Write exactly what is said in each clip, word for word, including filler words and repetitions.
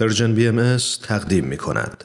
پرژن بی ام اس تقدیم می کند.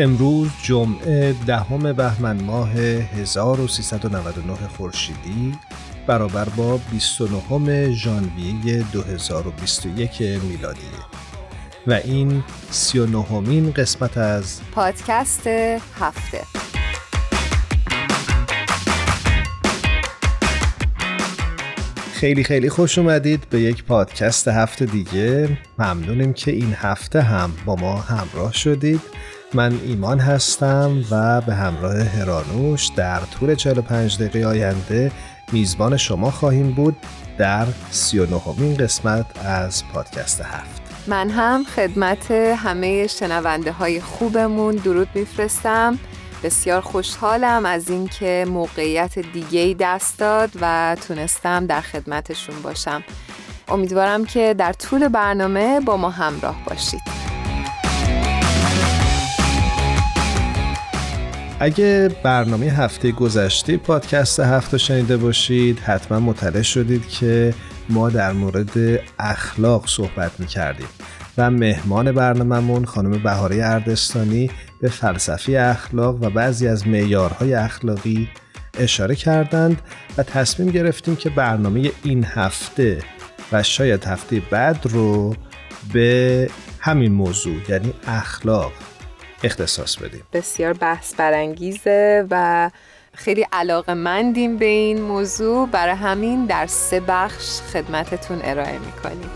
امروز جمعه دهم بهمن ماه هزار و سیصد و نود و نه خورشیدی برابر با بیست و نه ژانویه دو هزار و بیست و یک میلادی و این سی و نهمین قسمت از پادکست هفته. خیلی خیلی خوش اومدید به یک پادکست هفته دیگه. ممنونیم که این هفته هم با ما همراه شدید. من ایمان هستم و به همراه هرانوش در طول چهل و پنج دقیقه آینده میزبان شما خواهیم بود در سی و نهمین قسمت از پادکست هفت. من هم خدمت همه شنونده های خوبمون درود میفرستم. بسیار خوشحالم از اینکه موقعیت دیگه‌ای دست داد و تونستم در خدمتشون باشم. امیدوارم که در طول برنامه با ما همراه باشید. اگه برنامه هفته گذشته پادکست هفت رو شنیده باشید، حتما مطلع شدید که ما در مورد اخلاق صحبت می‌کردیم و مهمان برنامه‌مون خانم بهاره اردستانی به فلسفه اخلاق و بعضی از معیارهای اخلاقی اشاره کردند و تصمیم گرفتیم که برنامه این هفته و شاید هفته بعد رو به همین موضوع یعنی اخلاق اختصاص بدیم. بسیار بحث برانگیزه و خیلی علاقه‌مندیم به این موضوع، برای همین در سه بخش خدمتتون ارائه می‌کنیم.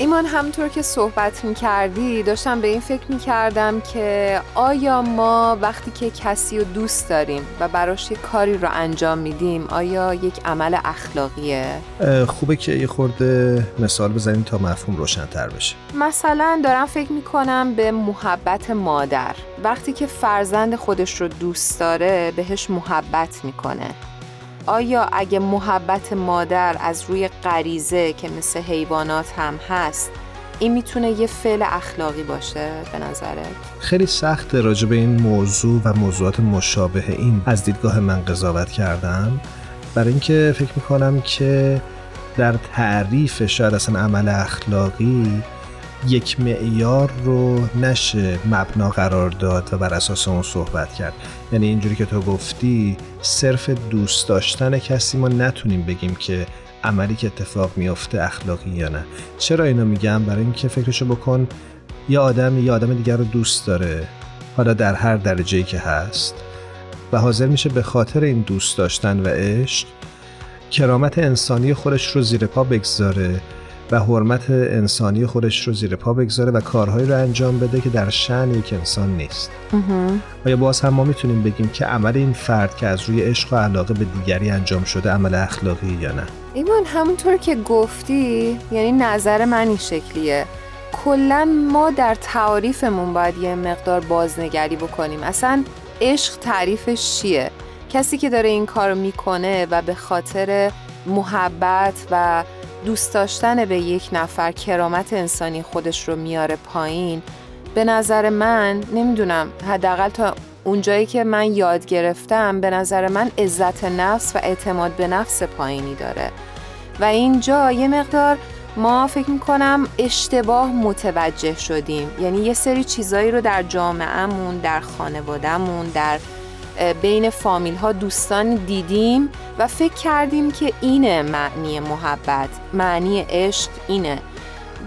ایمان، همونطور که صحبت می‌کردی داشتم به این فکر می‌کردم که آیا ما وقتی که کسی رو دوست داریم و براش یک کاری رو انجام میدیم آیا یک عمل اخلاقیه؟ خوبه که یه خورده مثال بزنیم تا مفهوم روشن‌تر بشه. مثلا دارم فکر می‌کنم به محبت مادر. وقتی که فرزند خودش رو دوست داره بهش محبت می‌کنه. آیا اگه محبت مادر از روی غریزه که مثل حیوانات هم هست، این میتونه یه فعل اخلاقی باشه به نظرت؟ خیلی سخت راجع به این موضوع و موضوعات مشابه این از دیدگاه من قضاوت کردم، برای اینکه فکر میکنم که در تعریف شاید اصلا عمل اخلاقی یک معیار رو نشه مبنا قرار داد و بر اساس اون صحبت کرد. یعنی اینجوری که تو گفتی صرف دوست داشتن کسی ما نتونیم بگیم که عملی که اتفاق میفته اخلاقی یا نه. چرا اینو میگم؟ برای اینکه فکرشو بکن یه آدم یه آدم دیگر رو دوست داره، حالا در هر درجه‌ای که هست، و حاضر میشه به خاطر این دوست داشتن و عشق کرامت انسانی خودش رو زیر پا بگذاره و حرمت انسانی خودش رو زیر پا بگذاره و کارهایی رو انجام بده که در شأن یک انسان نیست. آیا باز هم ما میتونیم بگیم که عمل این فرد که از روی عشق و علاقه به دیگری انجام شده عمل اخلاقی یا نه؟ ایمان، همونطور که گفتی، یعنی نظر من این شکلیه. کلا ما در تعریفمون باید یه مقدار بازنگری بکنیم. اصلا عشق تعریفش چیه؟ کسی که داره این کارو میکنه و به خاطر محبت و دوست داشتن به یک نفر کرامت انسانی خودش رو میاره پایین. به نظر من، نمیدونم، حداقل تا اونجایی که من یاد گرفتم، به نظر من عزت نفس و اعتماد به نفس پایینی داره و اینجا یه مقدار ما فکر میکنم اشتباه متوجه شدیم. یعنی یه سری چیزایی رو در جامعهمون، در خانوادهمون، در بین فامیل ها، دوستان دیدیم و فکر کردیم که اینه معنی محبت، معنی عشق اینه،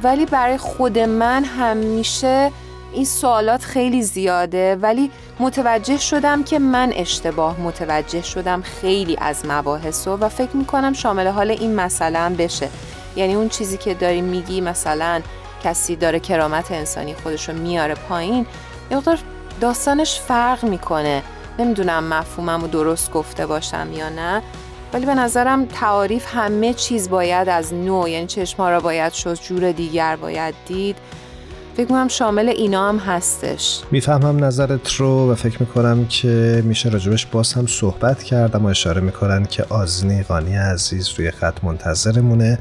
ولی برای خود من همیشه این سوالات خیلی زیاده، ولی متوجه شدم که من اشتباه متوجه شدم خیلی از مباحث و فکر میکنم شامل حال این مسئله هم بشه. یعنی اون چیزی که داری میگی مثلا کسی داره کرامت انسانی خودشو میاره پایین، یه مقدار داستانش فرق میکنه. نمیدونم مفهومم رو درست گفته باشم یا نه، ولی به نظرم تعاریف همه چیز باید از نو، یعنی چشما را باید شست، جور دیگر باید دید. فکر می‌کنم شامل اینا هم هستش. میفهمم نظرت رو و فکر می‌کنم که میشه راجبش باز هم صحبت کرد، اما اشاره می‌کنن که آزین ایغانی عزیز روی خط منتظرمونه.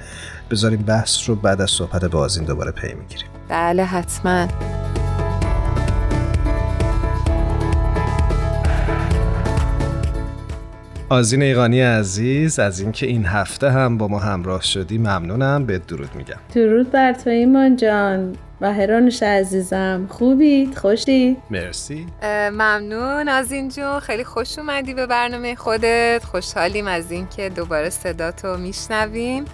بذاریم بحث رو بعد از صحبت با آزین دوباره پی می‌گیریم. بله حتماً. آزین ایغانی عزیز، از اینکه این هفته هم با ما همراه شدی ممنونم، به درود میگم. درود بر تو ایمان جان و هرانوش عزیزم، خوبید؟ خوشید؟ مرسی. ممنون آزین جون، خیلی خوش اومدی به برنامه خودت. خوشحالیم از اینکه دوباره صداتو میشنویم.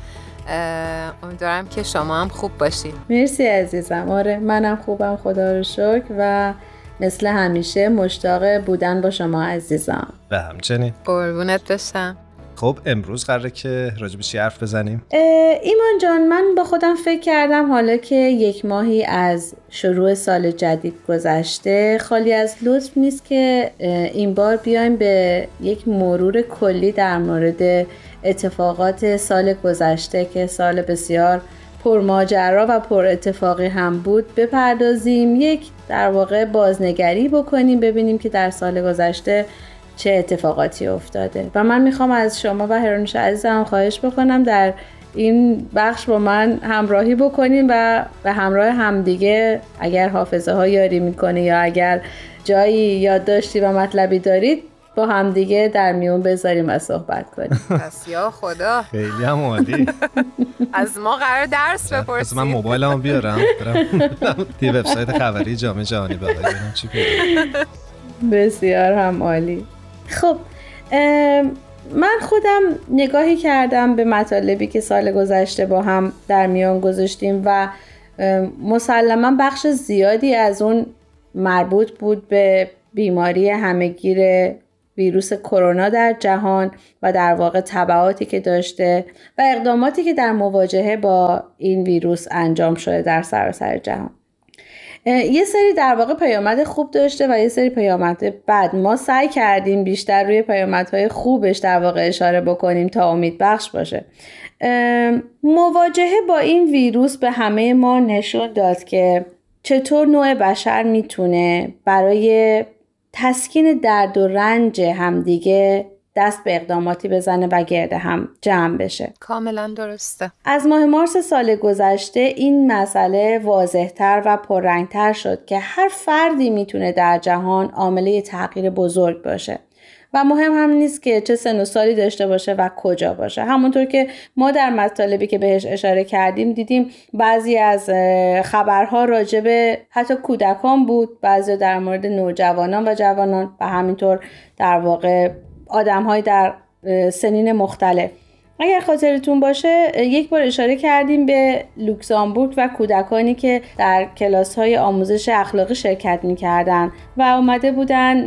امیدوارم که شما هم خوب باشید. مرسی عزیزم. آره منم خوبم خدا رو شکر و مثل همیشه مشتاق بودن با شما عزیزم. و همچنین. قربونت بشم. خب امروز قراره که راجب چی حرف بزنیم؟ ایمان جان من با خودم فکر کردم حالا که یک ماهی از شروع سال جدید گذشته، خالی از لطف نیست که این بار بیایم به یک مرور کلی در مورد اتفاقات سال گذشته که سال بسیار پرماجرا و پر اتفاقی هم بود بپردازیم. یک در واقع بازنگری بکنیم ببینیم که در سال گذشته چه اتفاقاتی افتاده. و من میخوام از شما و هرانوش عزیزم خواهش بکنم در این بخش با من همراهی بکنیم و به همراه همدیگه اگر حافظه ها یاری میکنه یا اگر جایی یاد داشتی و مطلبی دارید با همدیگه در میون بذاریم و صحبت کنیم. پس یا خدا خیلی هم عادی. از ما قرار درس بپرسید. پس من موبایلمو بیارم برم توی وبسایت خبری جامعه جهانی ببینم چی پیدا. بسیار هم عالی. خب من خودم نگاهی کردم به مطالبی که سال گذشته با هم در میان گذاشتیم و مسلماً بخش زیادی از اون مربوط بود به بیماری همهگیر ویروس کرونا در جهان و در واقع تبعاتی که داشته و اقداماتی که در مواجهه با این ویروس انجام شده در سراسر جهان. یه سری در واقع پیامد خوب داشته و یه سری پیامد بد. ما سعی کردیم بیشتر روی پیامدهای خوبش در واقع اشاره بکنیم تا امید بخش باشه. مواجهه با این ویروس به همه ما نشون داد که چطور نوع بشر میتونه برای تسکین درد و رنج همدیگه دست به اقداماتی بزنه و گرده هم جمع بشه. کاملا درسته. از ماه مارس سال گذشته این مسئله واضح‌تر و پررنگ‌تر شد که هر فردی میتونه در جهان عامل تغییر بزرگ باشه و مهم هم نیست که چه سن و سالی داشته باشه و کجا باشه. همونطور که ما در مطالبی که بهش اشاره کردیم دیدیم بعضی از خبرها راجع به حتی کودکان بود، بعضی در مورد نوجوانان و جوانان و همینطور در واقع آدم‌های در سنین مختلف. اگر خاطرتون باشه یک بار اشاره کردیم به لوکزامبورگ و کودکانی که در کلاس‌های آموزش اخلاقی شرکت می‌کردن و اومده بودن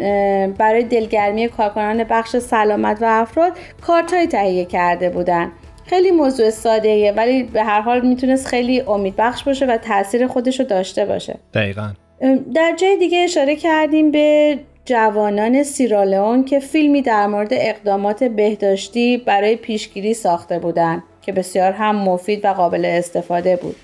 برای دلگرمی کارکنان بخش سلامت و افراد کارت‌های تهیه کرده بودن. خیلی موضوع ساده‌ایه ولی به هر حال میتونست خیلی امیدبخش باشه و تأثیر خودش رو داشته باشه. دقیقاً. در جای دیگه اشاره کردیم به جوانان سیرالئون که فیلمی در مورد اقدامات بهداشتی برای پیشگیری ساخته بودند که بسیار هم مفید و قابل استفاده بود.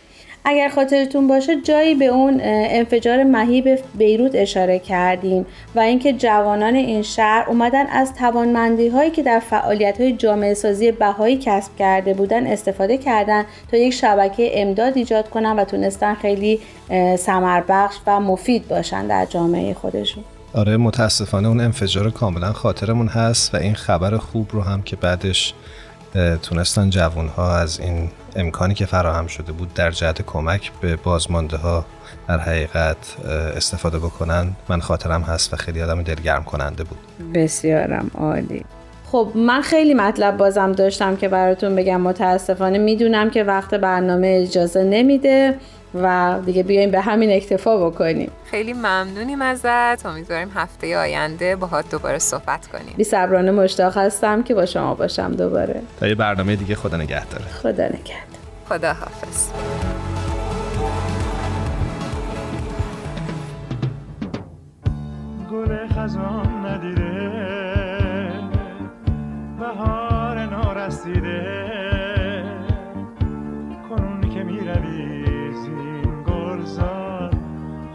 اگر خاطرتون باشه جایی به اون انفجار مهیب بیروت اشاره کردیم و اینکه جوانان این شهر اومدن از توانمندی‌هایی که در فعالیت‌های جامعه‌سازی بهایی کسب کرده بودن استفاده کردن تا یک شبکه امداد ایجاد کنن و تونستن خیلی ثمربخش و مفید باشن در جامعه خودشون. آره متاسفانه اون انفجار کاملا خاطرمون هست و این خبر خوب رو هم که بعدش تونستن جوانها از این امکانی که فراهم شده بود در جهت کمک به بازمانده ها در حقیقت استفاده بکنن من خاطرم هست و خیلی آدم دلگرم کننده بود. بسیارم عالی. خب من خیلی مطلب بازم داشتم که براتون بگم. متاسفانه میدونم که وقت برنامه اجازه نمیده و دیگه بیاییم به همین اکتفا بکنیم. خیلی ممنونیم ازت، امیدواریم هفته آینده باهات دوباره صحبت کنیم. بی‌صبرانه مشتاق هستم که با شما باشم دوباره تا یه برنامه دیگه. خدا نگهدار. خدا نگهدار. خدا حافظ. گل خزان ندیده، بهار نارسیده، کنون که میروی زین گلزار،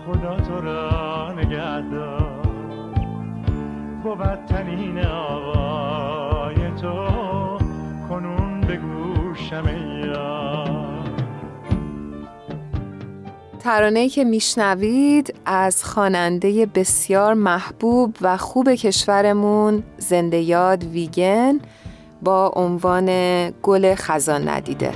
خدا تو را نگهدار. بود تنین آوای تو کنون به گوشم یار. ترانه‌ای که میشنوید از خواننده بسیار محبوب و خوب کشورمون زنده یاد ویگن با عنوان گل خزان ندیده.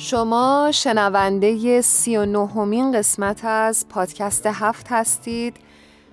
شما شنونده سی و نهمین قسمت از پادکست هفت هستید.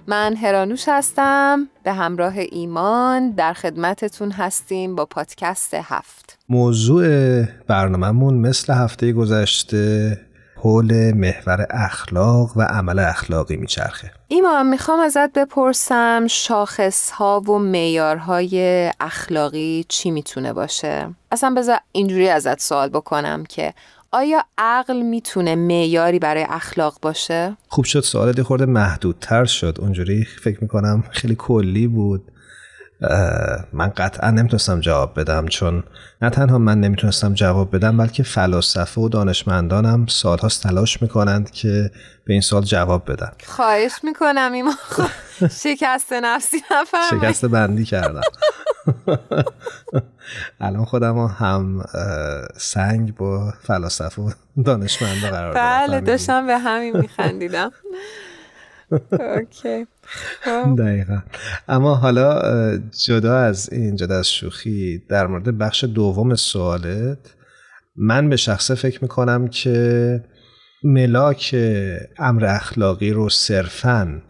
من هرانوش هستم، به همراه ایمان در خدمتتون هستیم با پادکست هفت. موضوع برنامه‌مون مثل هفته گذشته حول محور اخلاق و عمل اخلاقی میچرخه. ایمان، میخوام ازت بپرسم شاخص‌ها و معیارهای اخلاقی چی میتونه باشه؟ اصلا بذار اینجوری ازت سوال بکنم که آیا عقل میتونه معیاری برای اخلاق باشه؟ خوب شد سوالت خورده محدودتر شد، اونجوری فکر میکنم خیلی کلی بود. من قطعا نمیتونستم جواب بدم، چون نه تنها من نمیتونستم جواب بدم بلکه فلاسفه و دانشمندانم سالهاست تلاش میکنند که به این سوال جواب بدن. خواهش میکنم ایمان، شکست نفسی نفرمایید. شکست بندی کردم. الان خودم هم سنگ با فلاسفه و دانشمندا قرار دادم. بله داشتم به همین میخندیدم. اوکی. دقیقا. اما حالا جدا از این، جدا از شوخی، در مورد بخش دوم سوالت، من به شخصه فکر میکنم که ملاک امر اخلاقی رو صرفاً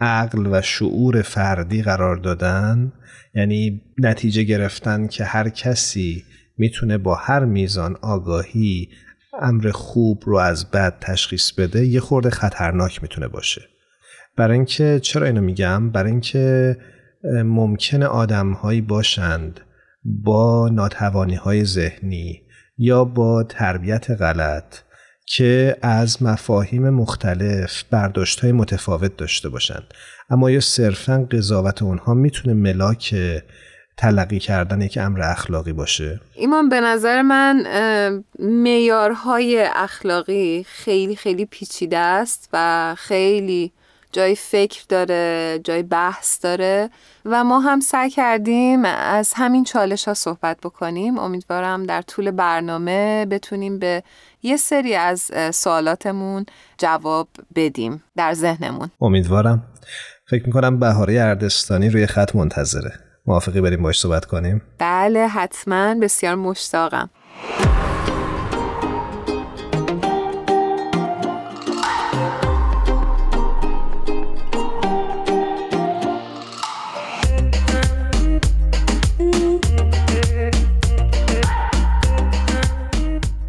عقل و شعور فردی قرار دادن، یعنی نتیجه گرفتن که هر کسی میتونه با هر میزان آگاهی امر خوب رو از بد تشخیص بده، یه خورده خطرناک میتونه باشه. برای اینکه چرا اینو میگم؟ برای اینکه ممکنه آدم‌هایی باشند با ناتوانی‌های ذهنی یا با تربیت غلط که از مفاهیم مختلف برداشت‌های متفاوت داشته باشند، اما یا صرفاً قضاوت اونها میتونه ملاک تلقی کردن یک امر اخلاقی باشه؟ ایمان، به نظر من معیارهای اخلاقی خیلی خیلی پیچیده است و خیلی جای فکر داره، جای بحث داره و ما هم سعی کردیم از همین چالش‌ها صحبت بکنیم. امیدوارم در طول برنامه بتونیم به یه سری از سوالاتمون جواب بدیم در ذهنمون. امیدوارم. فکر می‌کنم بهاره اردستانی روی خط منتظره. موافقی بریم باهاش صحبت کنیم؟ بله حتما، بسیار مشتاقم.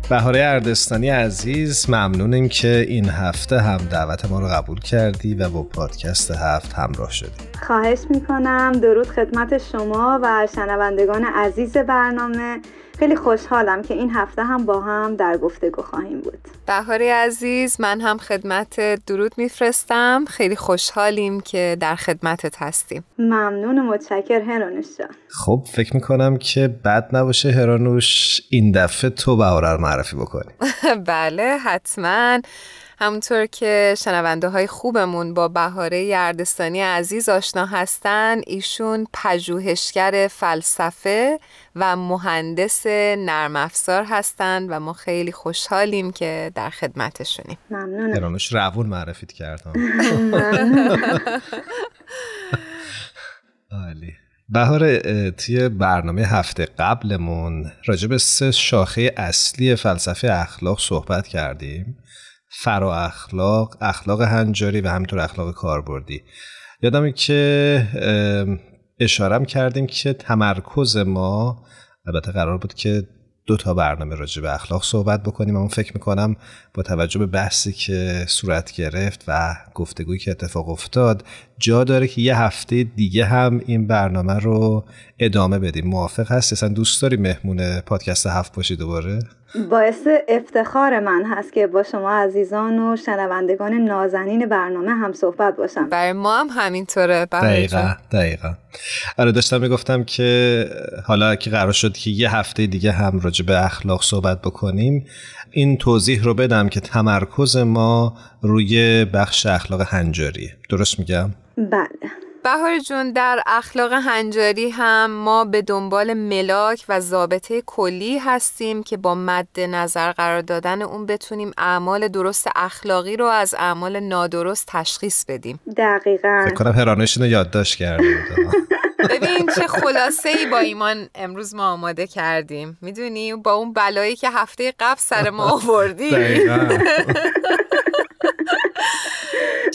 بهاره اردستانی عزیز، ممنونیم که این هفته هم دعوت ما رو قبول کردی و با پادکست هفت همراه شدی. خواهش میکنم. درود خدمت شما و شنوندگان عزیز برنامه. خیلی خوشحالم که این هفته هم با هم در گفتگو خواهیم بود. بهاره عزیز، من هم خدمت درود میفرستم. خیلی خوشحالیم که در خدمتت هستیم. ممنون و متشکر هرانوش جان. خب فکر میکنم که بد نباشه هرانوش این دفعه تو بهاره رو معرفی بکنی. بله حتماً. همونطور که شنونده های خوبمون با بهاره اردستانی عزیز آشنا هستن، ایشون پژوهشگر فلسفه و مهندس نرم افزار هستن و ما خیلی خوشحالیم که در خدمتشونیم. ممنونم. هرانوش روون معرفیت کردم. عالی. بهاره، توی برنامه هفته قبلمون راجع به سه شاخه اصلی فلسفه اخلاق صحبت کردیم: فرا اخلاق، اخلاق هنجاری و همینطور اخلاق کاربردی. یادمه که اشارم کردیم که تمرکز ما، البته قرار بود که دو تا برنامه راجع به اخلاق صحبت بکنیم، اما فکر میکنم با توجه به بحثی که صورت گرفت و گفتگویی که اتفاق افتاد جا داره که یه هفته دیگه هم این برنامه رو ادامه بدیم. موافق هستی؟ اصلا دوست داری مهمون پادکست هفت باشی دوباره؟ باعث افتخار من هست که با شما عزیزان و شنوندگان نازنین برنامه هم صحبت باشم. برای ما هم همینطوره. دقیقا دقیقا. آره داشتم میگفتم که حالا که قرار شد که یه هفته دیگه هم راجع به اخلاق صحبت بکنیم، این توضیح رو بدم که تمرکز ما روی بخش اخلاق هنجاریه. درست میگم؟ بله بهاره جون، در اخلاق هنجاری هم ما به دنبال ملاک و ضابطه کلی هستیم که با مد نظر قرار دادن اون بتونیم اعمال درست اخلاقی رو از اعمال نادرست تشخیص بدیم. دقیقاً. فکر کنم هرانوش اینو یادداشت کرده بود. ببین چه خلاصه‌ای با ایمان امروز ما آماده کردیم. میدونی با اون بلایی که هفته قبل سر ما آوردی. دقیقاً.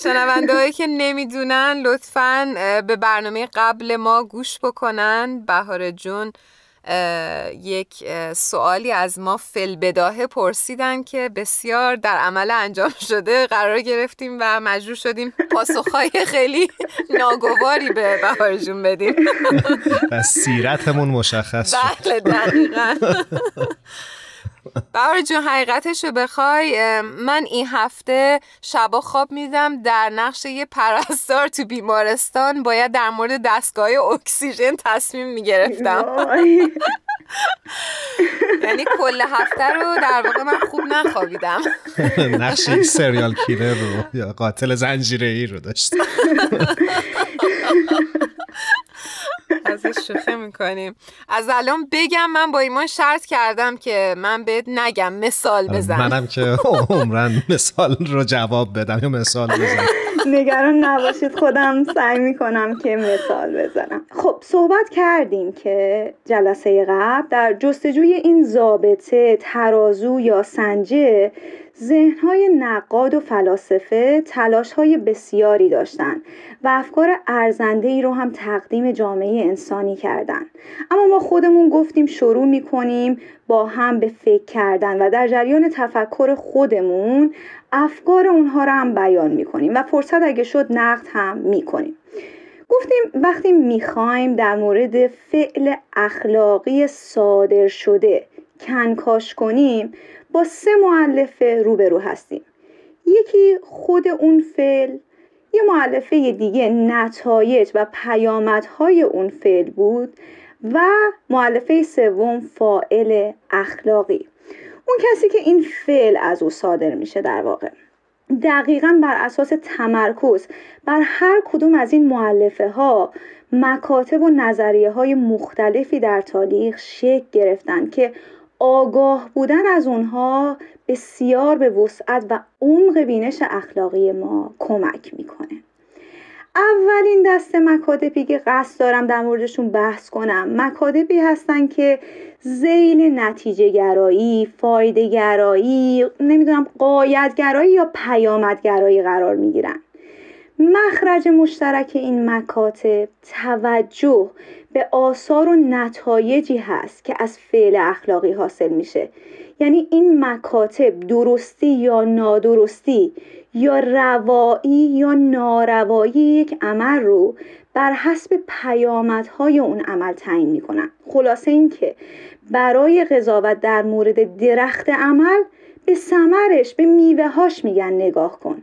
شنونده هایی که نمیدونن لطفاً به برنامه قبل ما گوش بکنن. بهاره جون یک سوالی از ما فی‌البداهه پرسیدن که بسیار در عمل انجام شده قرار گرفتیم و مجبور شدیم پاسخهای خیلی ناگواری به بهاره جون بدیم و سیرتمون مشخص شد. بله دقیقاً. بهاره جون، حقیقتشو بخوای من این هفته شبا خواب میدم در نقش یه پرستار تو بیمارستان باید در مورد دستگاه اکسیژن تصمیم میگرفتم. یعنی کل هفته رو در واقع من خوب نخوابیدم. نقش یک سریال کیلر رو یا قاتل زنجیره‌ای رو داشتم. ازش شوخی میکنیم. از الان بگم من با ایمان شرط کردم که من بهت نگم مثال بزن. منم که عمرن مثال رو جواب بدم یا مثال بزن. نگران نباشید، خودم سعی میکنم که مثال بزنم. خب صحبت کردیم که جلسه قبل در جستجوی این ضابطه، ترازو یا سنجه، ذهن‌های نقاد و فلاسفه تلاش‌های بسیاری داشتند و افکار ارزنده‌ای رو هم تقدیم جامعه انسانی کردند. اما ما خودمون گفتیم شروع می‌کنیم با هم به فکر کردن و در جریان تفکر خودمون افکار اونها رو هم بیان می‌کنیم و فرصت اگه شد نقد هم می‌کنیم. گفتیم وقتی می‌خوایم در مورد فعل اخلاقی صادر شده کنکاش کنیم، با سه مؤلفه روبرو هستیم. یکی خود اون فعل، یه مؤلفه دیگه نتایج و پیامدهای اون فعل بود و مؤلفه سوم فاعل اخلاقی، اون کسی که این فعل از او صادر میشه در واقع. دقیقاً بر اساس تمرکز بر هر کدوم از این مؤلفه ها مکاتب و نظریه های مختلفی در تاریخ شکل گرفتن که آگاه بودن از اونها بسیار به وسعت و عمق بینش اخلاقی ما کمک میکنه. اولین دسته مکاتبی که قصد دارم در موردشون بحث کنم مکاتبی هستن که ذیل نتیجه گرایی، فایده گرایی، نمیدونم غایت گرایی یا پیامد گرایی قرار میگیرن. مخرج مشترک این مکاتب توجه به آثار و نتایجی هست که از فعل اخلاقی حاصل میشه. یعنی این مکاتب درستی یا نادرستی یا روایی یا ناروایی یک عمل رو بر حسب پیامدهای اون عمل تعیین میکنن. خلاصه این که برای قضاوت در مورد درخت عمل به ثمرش، به میوه‌هاش میگن نگاه کن.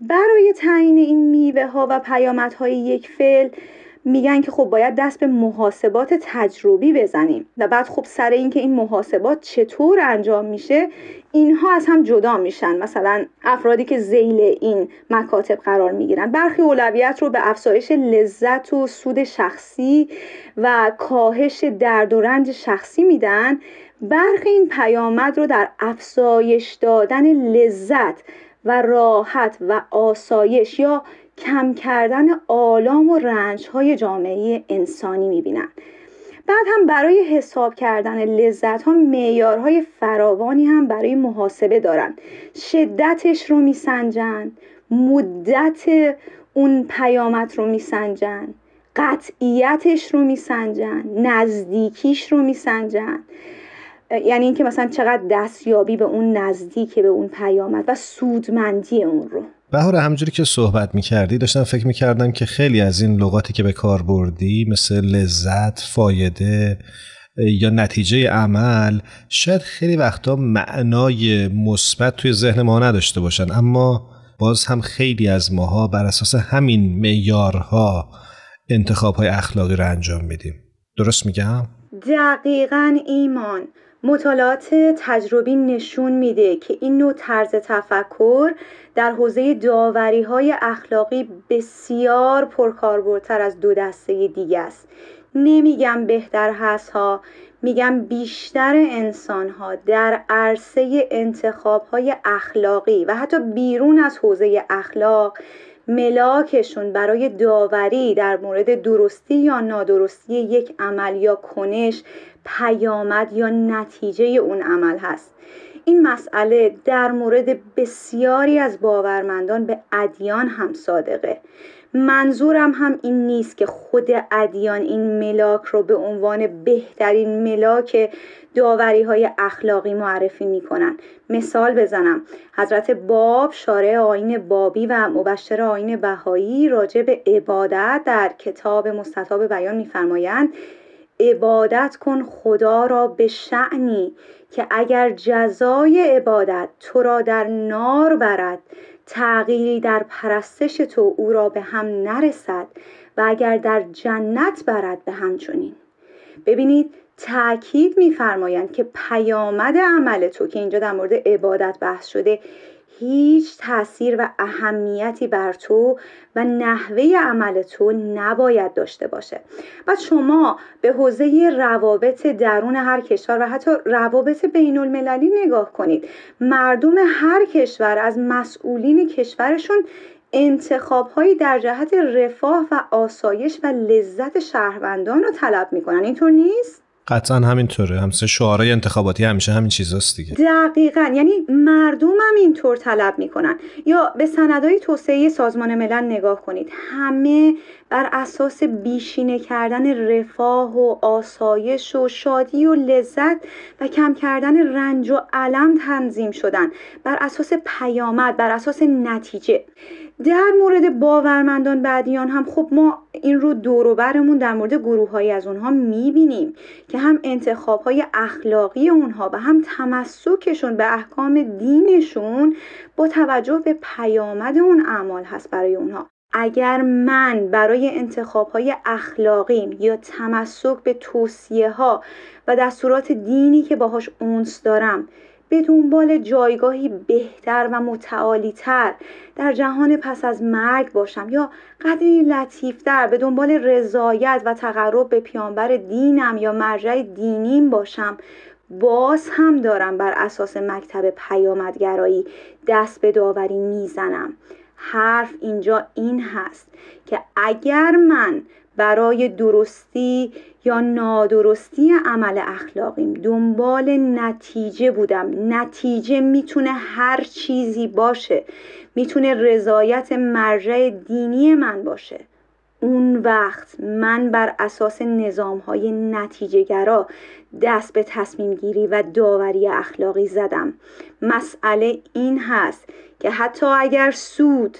برای تعیین این میوه ها و پیامدهای یک فعل میگن که خب باید دست به محاسبات تجربی بزنیم و بعد خب سر این که این محاسبات چطور انجام میشه اینها از هم جدا میشن. مثلا افرادی که ذیل این مکاتب قرار میگیرن برخی اولویت رو به افزایش لذت و سود شخصی و کاهش درد و رنج شخصی میدن، برخی این پیامد رو در افزایش دادن لذت و راحت و آسایش یا کم کردن آلام و رنج‌های جامعه انسانی می‌بینند. بعد هم برای حساب کردن لذت‌ها معیارهای فراوانی هم برای محاسبه دارند. شدتش رو می‌سنجن، مدت اون پیامد رو می‌سنجن، قطعیتش رو می‌سنجن، نزدیکیش رو می‌سنجن. یعنی اینکه مثلا چقدر دستیابی به اون نزدیکه به اون پیامد و سودمندی اون رو. بهاره، همجوری که صحبت میکردی داشتم فکر میکردم که خیلی از این لغاتی که به کار بردی مثل لذت، فایده یا نتیجه عمل شاید خیلی وقتا معنای مثبت توی ذهن ما نداشته باشن، اما باز هم خیلی از ماها بر اساس همین معیارها انتخابهای اخلاقی رو انجام میدیم. درست میگم؟ دقیقاً ایمان. مطالعات تجربی نشون میده که این نوع طرز تفکر در حوزه داوری‌های اخلاقی بسیار پرکاربردتر از دو دسته دیگه است. نمیگم بهتر هست ها، میگم بیشتر انسان‌ها در عرصه انتخاب‌های اخلاقی و حتی بیرون از حوزه اخلاق ملاکشون برای داوری در مورد درستی یا نادرستی یک عمل یا کنش پیامد یا نتیجه اون عمل هست. این مسئله در مورد بسیاری از باورمندان به ادیان هم صادقه. منظورم هم این نیست که خود ادیان این ملاک رو به عنوان بهترین ملاک داوری‌های اخلاقی معرفی می‌کنن. مثال بزنم، حضرت باب شارع آیین بابی و مبشر آیین بهایی راجع به عبادت در کتاب مستطاب بیان می‌فرمایند: عبادت کن خدا را به شأنی که اگر جزای عبادت تو را در نار برد تغییری در پرستش تو او را به هم نرسد و اگر در جنت برد به همچنین. ببینید تأکید می‌فرمایند که پیامد عمل تو که اینجا در مورد عبادت بحث شده هیچ تأثیر و اهمیتی بر تو و نحوه عمل تو نباید داشته باشه. بعد شما به حوزه روابط درون هر کشور و حتی روابط بین المللی نگاه کنید. مردم هر کشور از مسئولین کشورشون انتخاب‌هایی در جهت رفاه و آسایش و لذت شهروندان رو طلب می‌کنن. اینطور نیست؟ قطعا همینطوره. همسه شعارهای انتخاباتی همیشه همین چیزاست دیگه. دقیقاً. یعنی مردم هم اینطور طلب میکنن. یا به سندهای توسعه سازمان ملل نگاه کنید، همه بر اساس بیشینه کردن رفاه و آسایش و شادی و لذت و کم کردن رنج و الم تنظیم شدن، بر اساس پیامد، بر اساس نتیجه. در مورد باورمندان بعدیان هم خب ما این رو دور و برمون در مورد گروه‌هایی از اونها می‌بینیم که هم انتخاب‌های اخلاقی اونها و هم تمسکشون به احکام دینشون با توجه به پیامد اون اعمال هست برای اونها. اگر من برای انتخاب‌های اخلاقیم یا تمسک به توصیه‌ها و دستورات دینی که باهاش اونس دارم به دنبال جایگاهی بهتر و متعالی‌تر در جهان پس از مرگ باشم یا قدری لطیف‌تر به دنبال رضایت و تقرب به پیامبر دینم یا مرجع دینیم باشم، باز هم دارم بر اساس مکتب پیامدگرایی دست به داوری میزنم. حرف اینجا این هست که اگر من برای درستی یا نادرستی عمل اخلاقیم دنبال نتیجه بودم، نتیجه میتونه هر چیزی باشه، میتونه رضایت مرجع دینی من باشه، اون وقت من بر اساس نظام‌های نتیجه‌گرا دست به تصمیم گیری و داوری اخلاقی زدم. مسئله این هست که حتی اگر سود،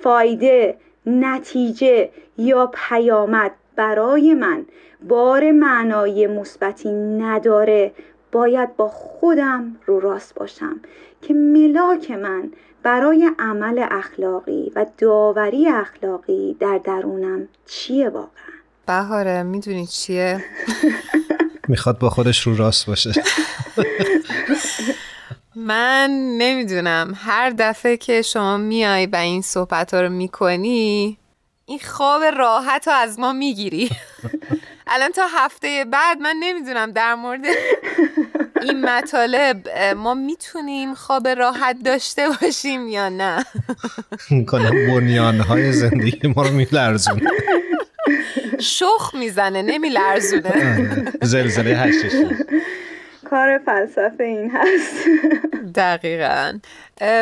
فایده، نتیجه یا پیامد برای من بار معنای مثبتی نداره، باید با خودم رو راست باشم که ملاک من برای عمل اخلاقی و داوری اخلاقی در درونم چیه واقعا؟ بهاره میدونی چیه؟ میخواد با خودش رو راست باشه. من نمیدونم، هر دفعه که شما میای و این صحبت ها رو میکنی این خواب راحت ها از ما میگیری. الان تا هفته بعد من نمیدونم در مورد این مطالب ما میتونیم خواب راحت داشته باشیم یا نه. کنم بنیانهای زندگی ما رو میلرزونه، شخ میزنه، نمیلرزونه، زلزله هشتش. کار فلسفه این هست. دقیقاً.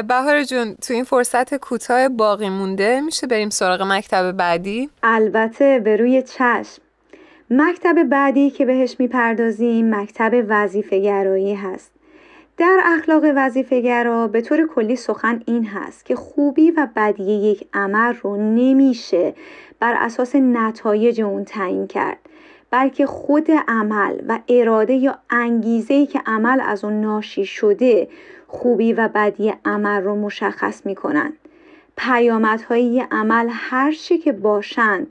بهاره جون، تو این فرصت کوتاه باقی مونده میشه بریم سراغ مکتب بعدی؟ البته، به روی چشم. مکتب بعدی که بهش میپردازیم مکتب وظیفه گرایی هست. در اخلاق وظیفه گرا به طور کلی سخن این هست که خوبی و بدی یک عمل رو نمیشه بر اساس نتایج اون تعیین کرد، بلکه خود عمل و اراده یا انگیزه‌ای که عمل از اون ناشی شده خوبی و بدی عمل رو مشخص میکنن. پیامدهای یه عمل هر چی که باشن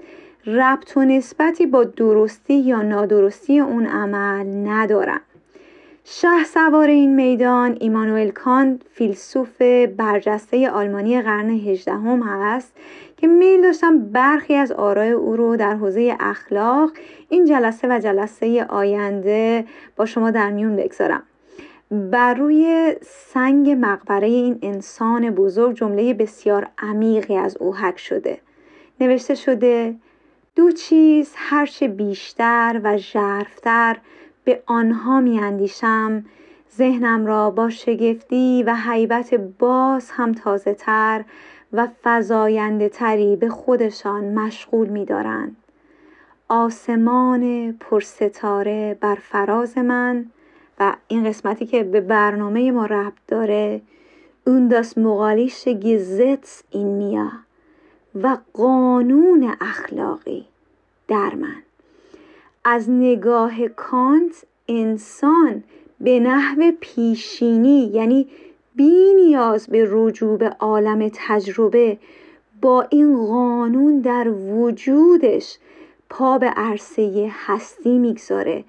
ربط و نسبتی با درستی یا نادرستی اون عمل ندارن. شهسوار این میدان ایمانوئل کانت، فیلسوف برجسته آلمانی قرن هجدهم هست که میل داشتم برخی از آراء او رو در حوزه اخلاق این جلسه و جلسه آینده با شما در میون بگذارم. بر روی سنگ مقبره این انسان بزرگ جمله بسیار عمیقی از او حک شده. نوشته شده: دو چیز هرچه بیشتر و ژرف‌تر به آنها میاندیشم، ذهنم را با شگفتی و هیبت باز هم تازه تر و فزاینده تری به خودشان مشغول می‌دارند. آسمان پرستاره بر فراز من، و این قسمتی که به برنامه ما ربط داره، اون داس مقالیشه گزت این میا، و قانون اخلاقی در من. از نگاه کانت انسان به نحو پیشینی، یعنی بی نیاز به رجوع به عالم تجربه، با این قانون در وجودش پا به عرصه هستی میگذاره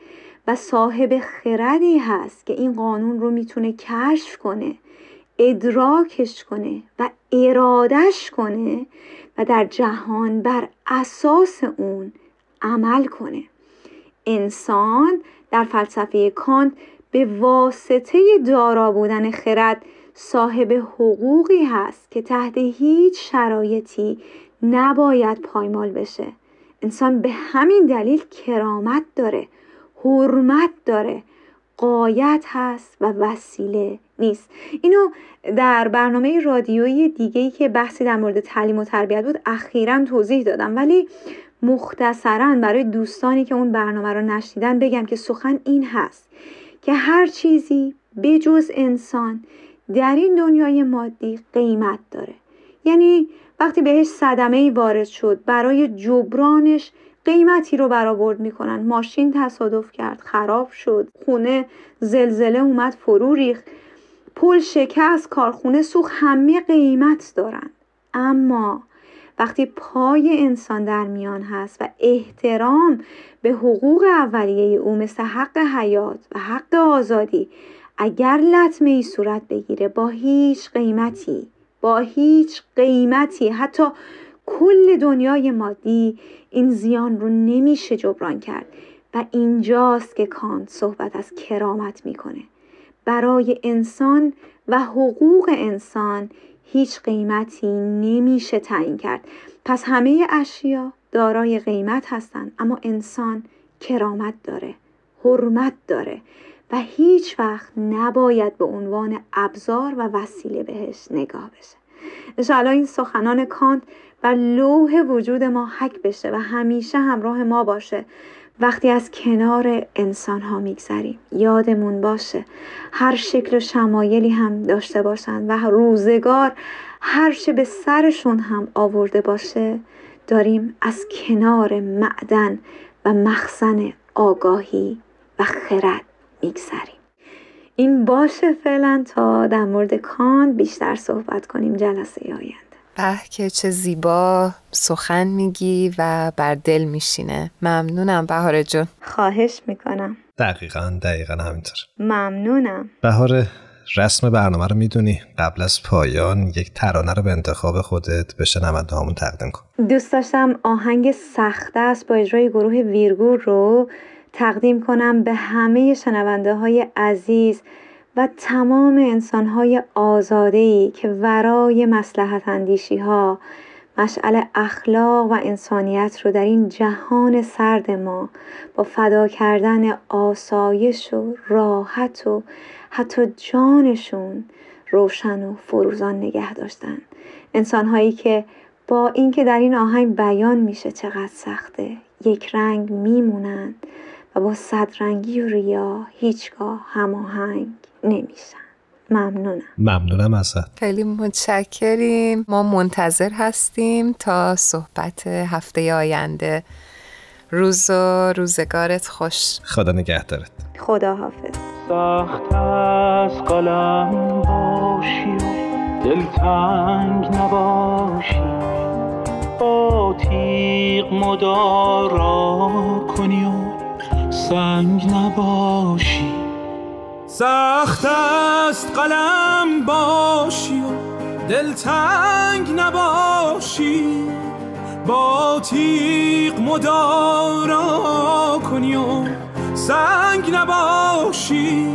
و صاحب خردی هست که این قانون رو میتونه کشف کنه، ادراکش کنه و ارادش کنه و در جهان بر اساس اون عمل کنه. انسان در فلسفه کانت به واسطه دارا بودن خرد صاحب حقوقی هست که تحت هیچ شرایطی نباید پایمال بشه. انسان به همین دلیل کرامت داره، حرمت داره، غایت هست و وسیله نیست. اینو در برنامه رادیویی دیگه‌ای که بحثی در مورد تعلیم و تربیت بود اخیراً توضیح دادم، ولی مختصراً برای دوستانی که اون برنامه رو نشنیدن بگم که سخن این هست که هر چیزی به جز انسان در این دنیای مادی قیمت داره. یعنی وقتی بهش صدمه‌ای وارد شد برای جبرانش قیمتی رو برآورد میکنن. ماشین تصادف کرد، خراب شد، خونه زلزله اومد فرو ریخت، پل شکست، کارخونه سوخت، همه قیمت دارن. اما وقتی پای انسان در میان هست و احترام به حقوق اولیه او مثل حق حیات و حق آزادی اگر لطمه ای صورت بگیره با هیچ قیمتی با هیچ قیمتی حتی کل دنیای مادی این زیان رو نمیشه جبران کرد و اینجاست که کانت صحبت از کرامت میکنه. برای انسان و حقوق انسان هیچ قیمتی نمیشه تعیین کرد. پس همه اشیا دارای قیمت هستند، اما انسان کرامت داره، حرمت داره و هیچ وقت نباید به عنوان ابزار و وسیله بهش نگاه بشه. انشاءالله این سخنان کانت بر لوح وجود ما حک بشه و همیشه همراه ما باشه. وقتی از کنار انسان ها میگذریم یادمون باشه هر شکل و شمایلی هم داشته باشن و روزگار هر چه به سرشون هم آورده باشه داریم از کنار معدن و مخزن آگاهی و خرد میگذریم. این باشه فعلا تا در مورد کانت بیشتر صحبت کنیم جلسه آینده. به که چه زیبا سخن میگی و بر دل میشینه. ممنونم بهاره جون. خواهش میکنم. دقیقاً دقیقاً همینطور. ممنونم. بهاره رسم برنامه رو میدونی، قبل از پایان یک ترانه رو به انتخاب خودت به شنونده هامون تقدیم کن. دوست داشتم آهنگ سخته است با اجرای گروه ویرگور رو تقدیم کنم به همه شنونده های عزیز و تمام انسان‌های آزاده‌ای که ورای مصلحت اندیشی‌ها مشعل اخلاق و انسانیت رو در این جهان سرد ما با فدا کردن آسایش و راحت و حتی جانشون روشن و فروزان نگه داشتن. انسان‌هایی که با اینکه در این آهنگ بیان میشه چقدر سخته یک رنگ میمونن و با صد رنگی و ریا هیچگاه هماهنگ نمیشن. ممنونم. ممنونم ازت. خیلی متشکریم. ما منتظر هستیم تا صحبت هفته آینده. روز و روزگارت خوش. خدا نگهدارت. خدا حافظ. سخت از قلم باشی و دلتنگ نباشی، با تیغ مدارا کنی و سنگ نباشی. سخت است قلم باشی و دلتنگ نباشی، با تیغ مدارا کنی و سنگ نباشی.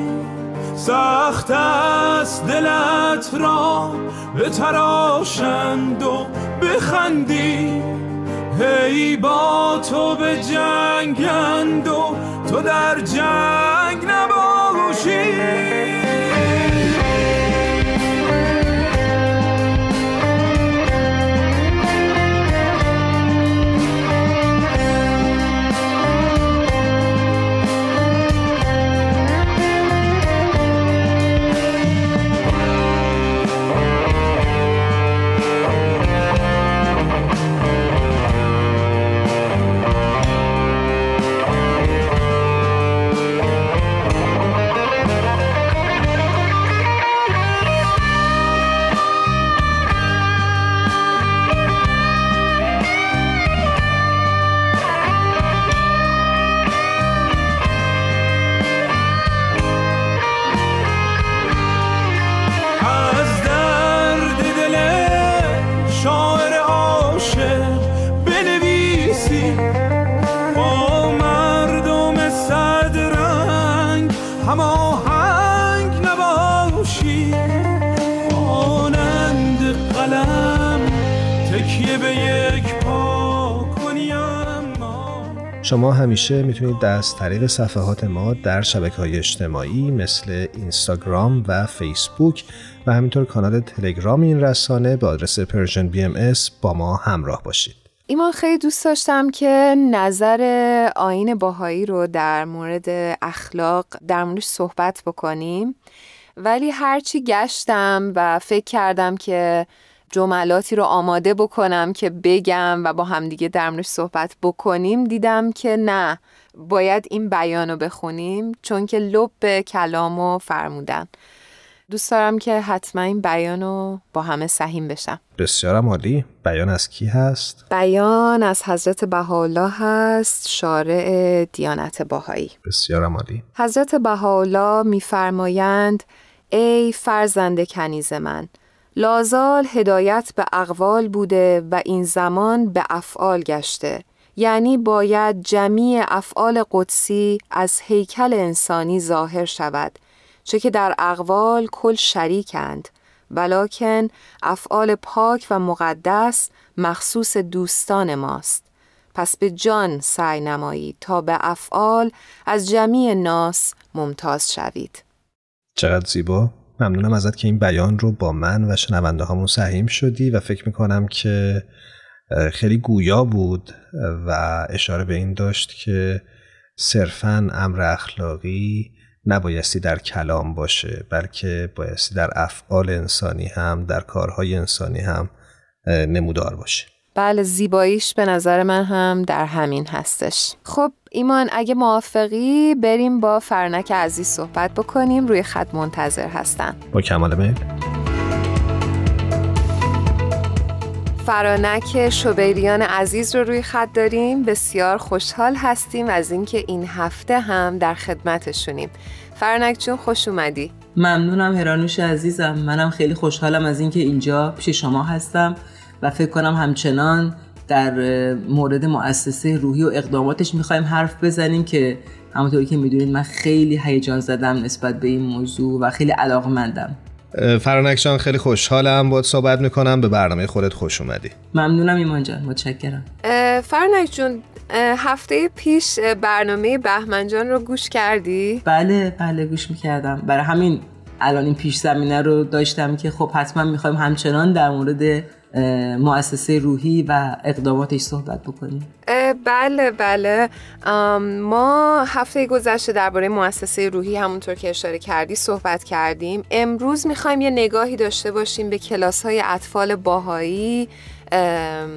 سخت است دلت را بتراشند و بخندی، هی با تو به جنگند و تو در جنگ نباشی. شما همیشه میتونید از طریق صفحات ما در شبکه‌های اجتماعی مثل اینستاگرام و فیسبوک و همینطور کانال تلگرام این رسانه به آدرس پرژن بی ام اس با ما همراه باشید. ایمان خیلی دوست داشتم که نظر آیین بهایی رو در مورد اخلاق در موردش صحبت بکنیم، ولی هرچی گشتم و فکر کردم که جملاتی رو آماده بکنم که بگم و با همدیگه در موردش صحبت بکنیم، دیدم که نه، باید این بیان رو بخونیم چون که لب کلام رو فرمودن. دوست دارم که حتما این بیان رو با همه سهیم بشم. بسیار عالی. بیان از کی هست؟ بیان از حضرت بهاءالله هست، شارع دیانت بهایی. بسیار عالی. حضرت بهاءالله می‌فرمایند: ای فرزند کنیز من، لازال هدایت به اقوال بوده و این زمان به افعال گشته، یعنی باید جمیع افعال قدسی از هیکل انسانی ظاهر شود، چه که در اقوال کل شریکند، بلکه افعال پاک و مقدس مخصوص دوستان ماست. پس به جان سعی نمایید تا به افعال از جمیع ناس ممتاز شوید. چقدر زیبا. ممنونم ازت که این بیان رو با من و شنونده هامون سهیم شدی و فکر میکنم که خیلی گویا بود و اشاره به این داشت که صرفاً امر اخلاقی نبایستی در کلام باشه، بلکه بایستی در افعال انسانی هم، در کارهای انسانی هم نمودار باشه. بله، زیباییش به نظر من هم در همین هستش. خب ایمان، اگه موافقی بریم با فرانک عزیز صحبت بکنیم. روی خط منتظر هستن. با کمال میل. فرانک شوبریان عزیز رو روی خط داریم. بسیار خوشحال هستیم از اینکه این هفته هم در خدمتشونیم. فرانک جون، خوش اومدی. ممنونم هرانوش عزیزم. منم خیلی خوشحالم از اینکه اینجا پیش شما هستم و فکر کنم همچنان در مورد مؤسسه روحی و اقداماتش میخوایم حرف بزنیم که همونطوری که میدونید من خیلی هیجان زدم نسبت به این موضوع و خیلی علاقه‌مندم. فرانک جان، خیلی خوشحالم باهات صحبت میکنم. به برنامه خودت خوش اومدی. ممنونم ایمان جان، متشکرم. فرانک جون، هفته پیش برنامه بهمن جان رو گوش کردی؟ بله بله گوش میکردم. برای همین الان این پیش زمینه رو داشتم که خب حتما میخوایم همچنان در مورد مؤسسه روحی و اقداماتش صحبت بکنیم. بله بله ما هفته گذشته درباره مؤسسه روحی همونطور که اشاره کردی صحبت کردیم. امروز میخوایم یه نگاهی داشته باشیم به کلاس‌های اطفال باهایی،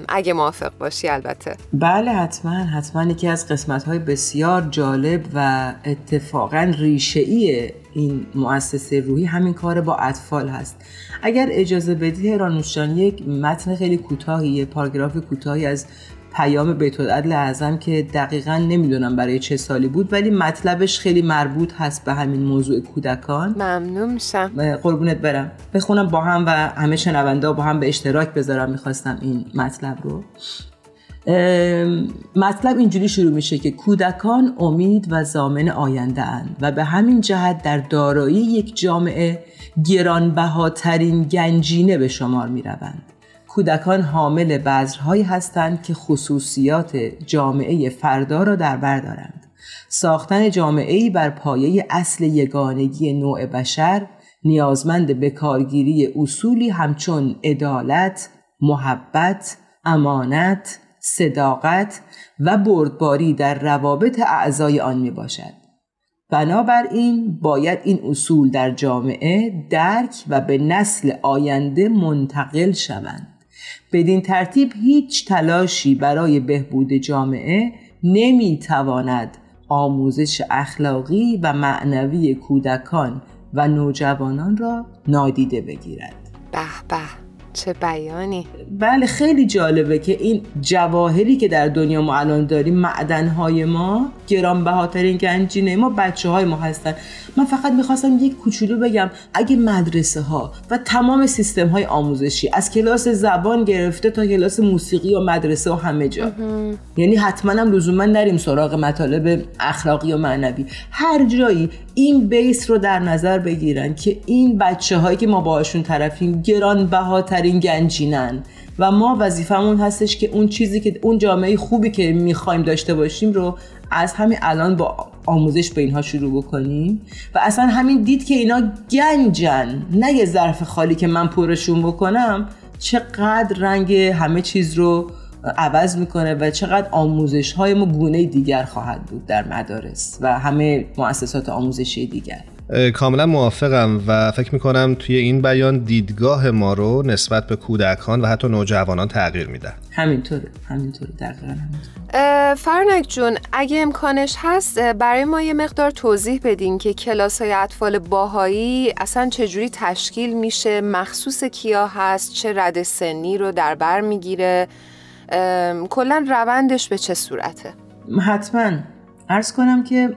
اگه موافق باشی البته. بله حتما حتما. یکی از قسمت‌های بسیار جالب و اتفاقاً ریشه‌ای این مؤسسه روحی همین کار با اطفال هست. اگر اجازه بدی هرانوش جان، یک متن خیلی کوتاهی، یک پاراگراف کوتاهی از پیام بیت‌العدل اعظم که دقیقاً نمیدونم برای چه سالی بود ولی مطلبش خیلی مربوط هست به همین موضوع کودکان. ممنون میشم. قربونت برم. بخونم با هم و همه شنوندا با هم به اشتراک بذارم. میخواستم این مطلب رو مطلب اینجوری شروع میشه که کودکان امید و ضامن آینده اند و به همین جهت در دارایی یک جامعه گرانبهاترین گنجینه به شمار میروند. کودکان حامل بذرهایی هستند که خصوصیات جامعه فردا را در بر دارند. ساختن جامعه‌ای بر پایه اصل یگانگی نوع بشر نیازمند به کارگیری اصولی همچون عدالت، محبت، امانت، صداقت و بردباری در روابط اعضای آن می باشد. بنابراین باید این اصول در جامعه درک و به نسل آینده منتقل شوند. بدین ترتیب هیچ تلاشی برای بهبود جامعه نمی تواند آموزش اخلاقی و معنوی کودکان و نوجوانان را نادیده بگیرد. به به، چه بیانی. بله خیلی جالبه که این جواهری که در دنیا ما الان داریم، معدنهای ما، گرانبهاترین گنجینه ما بچه‌های ما هستن. من فقط میخواستم یک کوچولو بگم، اگه مدرسه ها و تمام سیستم های آموزشی از کلاس زبان گرفته تا کلاس موسیقی و مدرسه و همه جا، یعنی حتما هم لزوما نریم سراغ مطالب اخلاقی و معنوی، هر جایی این بیس رو در نظر بگیرن که این بچه‌هایی که ما باهاشون طرفیم گرانبهاترین این گنجینن و ما وظیفمون هستش که اون چیزی که اون جامعه خوبی که میخوایم داشته باشیم رو از همین الان با آموزش به اینها شروع بکنیم و اصلا همین دید که اینا گنجن، نه یه ظرف خالی که من پرشون بکنم، چقدر رنگ همه چیز رو عوض میکنه و چقدر آموزش های ما گونه دیگر خواهد بود در مدارس و همه مؤسسات آموزشی دیگر. کاملا موافقم و فکر میکنم توی این بیان دیدگاه ما رو نسبت به کودکان و حتی نوجوانان تغییر میدن. همینطوره همینطوره دقیقا همینطوره. فرانک جون، اگه امکانش هست برای ما یه مقدار توضیح بدین که کلاس‌های اطفال باهایی اصلا چجوری تشکیل میشه، مخصوص کیا هست، چه رده سنی رو در بر میگیره، کلا روندش به چه صورته؟ حتما عرض کنم که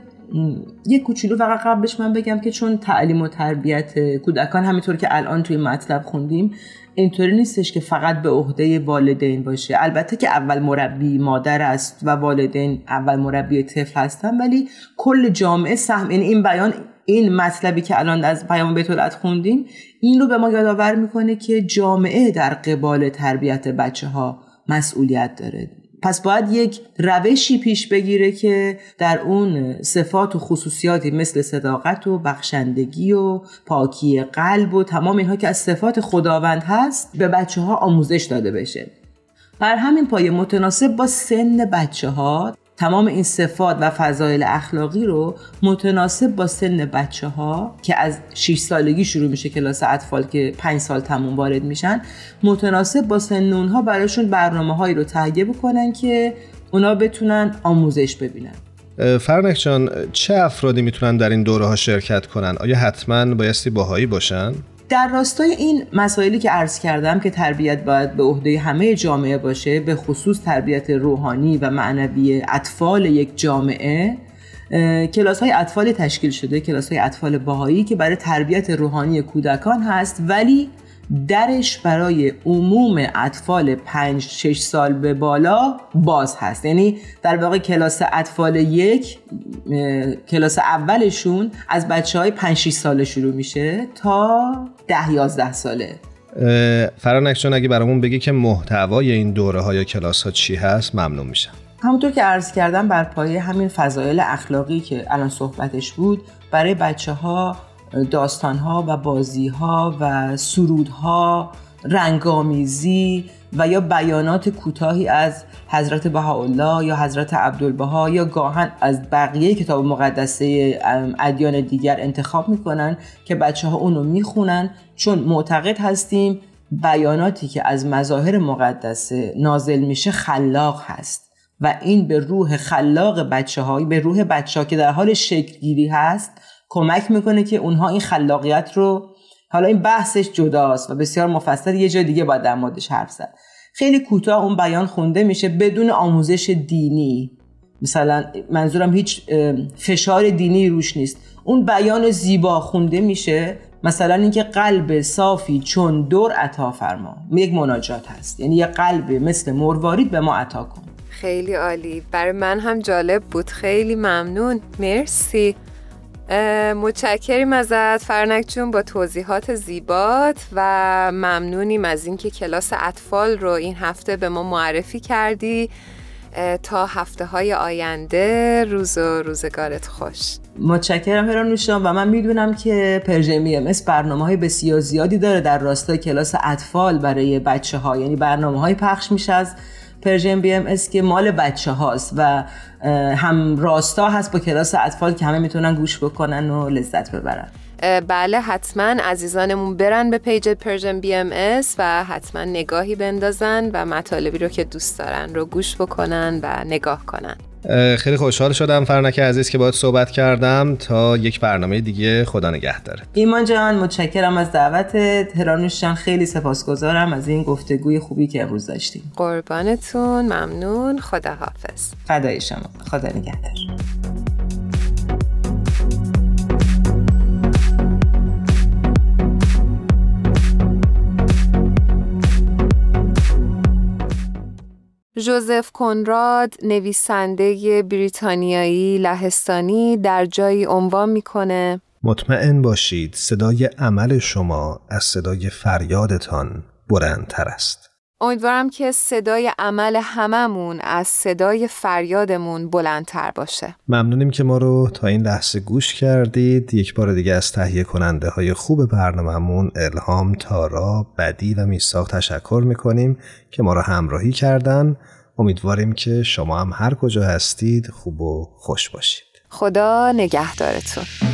یه کوچولو فقط قبلش من بگم که چون تعلیم و تربیت کودکان همینطور که الان توی مطلب خوندیم اینطوری نیستش که فقط به عهده والدین باشه. البته که اول مربی مادر است و والدین اول مربی طفل هستن، ولی کل جامعه سهم این این بیان این مطلبی که الان از پیام بیتولد خوندیم این رو به ما یادآور میکنه که جامعه در قبال تربیت بچه‌ها مسئولیت داره. پس باید یک روشی پیش بگیره که در اون صفات و خصوصیاتی مثل صداقت و بخشندگی و پاکی قلب و تمام اینها که از صفات خداوند هست به بچه ها آموزش داده بشه. بر همین پایه متناسب با سن بچه ها تمام این صفات و فضایل اخلاقی رو متناسب با سن بچه ها که از شش سالگی شروع میشه کلاس اطفال که پنج سال تموم وارد میشن، متناسب با سن اونها براشون برنامه هایی رو تهیه بکنن که اونا بتونن آموزش ببینن. فرانک جان، چه افرادی میتونن در این دوره ها شرکت کنن؟ آیا حتما بایستی باهایی باشن؟ در راستای این مسائلی که عرض کردم که تربیت باید به عهده همه جامعه باشه، به خصوص تربیت روحانی و معنوی اطفال یک جامعه، کلاس‌های اطفال تشکیل شده، کلاس‌های اطفال بهایی که برای تربیت روحانی کودکان هست ولی درش برای عموم اطفال پنج شش سال به بالا باز هست. یعنی در واقع کلاس اطفال یک، کلاس اولشون از بچه های پنج شش ساله شروع میشه تا ده یازده ساله. فرانک جان، اگه برامون بگی که محتوای این دوره ها یا کلاس ها چی هست ممنون میشم. همونطور که عرض کردم بر پایه همین فضایل اخلاقی که الان صحبتش بود، برای بچه ها داستان‌ها و بازی‌ها و سرودها، رنگامیزی و یا بیانات کوتاهی از حضرت بهاءالله یا حضرت عبدالبهاء یا گاهن از بقیه کتاب مقدسه ادیان دیگر انتخاب می‌کنن که بچه‌ها اونو می‌خونن، چون معتقد هستیم بیاناتی که از مظاهر مقدسه نازل میشه خلاق هست و این به روح خلاق بچه‌ها، به روح بچه‌ها که در حال شکل‌گیری هست کمک میکنه که اونها این خلاقیت رو، حالا این بحثش جداست و بسیار مفصل، یه جای دیگه باید در موردش حرف زد. خیلی کوتاه اون بیان خونده میشه بدون آموزش دینی، مثلا منظورم هیچ فشار دینی روش نیست. اون بیان زیبا خونده میشه، مثلا اینکه قلب صافی چون دور عطا فرما، یک مناجات هست، یعنی یه قلب مثل مروارید به ما عطا کن. خیلی عالی، برای من هم جالب بود، خیلی ممنون، مرسی، متشکریم ازت فرانک جون با توضیحات زیبات و ممنونیم از اینکه کلاس اطفال رو این هفته به ما معرفی کردی. تا هفته های آینده روز و روزگارت خوش. متشکرم هرانوش جان، و من میدونم که پرژن بی ام اس برنامه های بسیار زیادی داره در راستای کلاس اطفال برای بچه ها، یعنی برنامه های پخش میشه از پرژن بی ام اس که مال بچه هاست و هم راستا هست با کلاس اطفال که همه میتونن گوش بکنن و لذت ببرن. بله حتما عزیزانمون برن به پیج پرژن بی ام اس و حتما نگاهی بندازن و مطالبی رو که دوست دارن رو گوش بکنن و نگاه کنن. خیلی خوشحال شدم فرانک عزیز که باهات صحبت کردم. تا یک برنامه دیگه خدا نگهدارت. ایمان جان متشکرم از دعوتت، هرانوش جان خیلی سپاسگزارم از این گفتگوی خوبی که امروز داشتیم. قربانتون، ممنون، خداحافظ. فدای شما، خدا نگهدار. جوزف کنراد نویسنده بریتانیایی لهستانی در جایی عنوان میکنه: مطمئن باشید صدای عمل شما از صدای فریادتان بلندتر است. امیدوارم که صدای عمل هممون از صدای فریادمون بلندتر باشه. ممنونیم که ما رو تا این لحظه گوش کردید. یک بار دیگه از تهیه کننده های خوب برنامه‌مون الهام، تارا، بدی و میساق تشکر میکنیم که ما رو همراهی کردن. امیدواریم که شما هم هر کجا هستید خوب و خوش باشید. خدا نگهدارتون.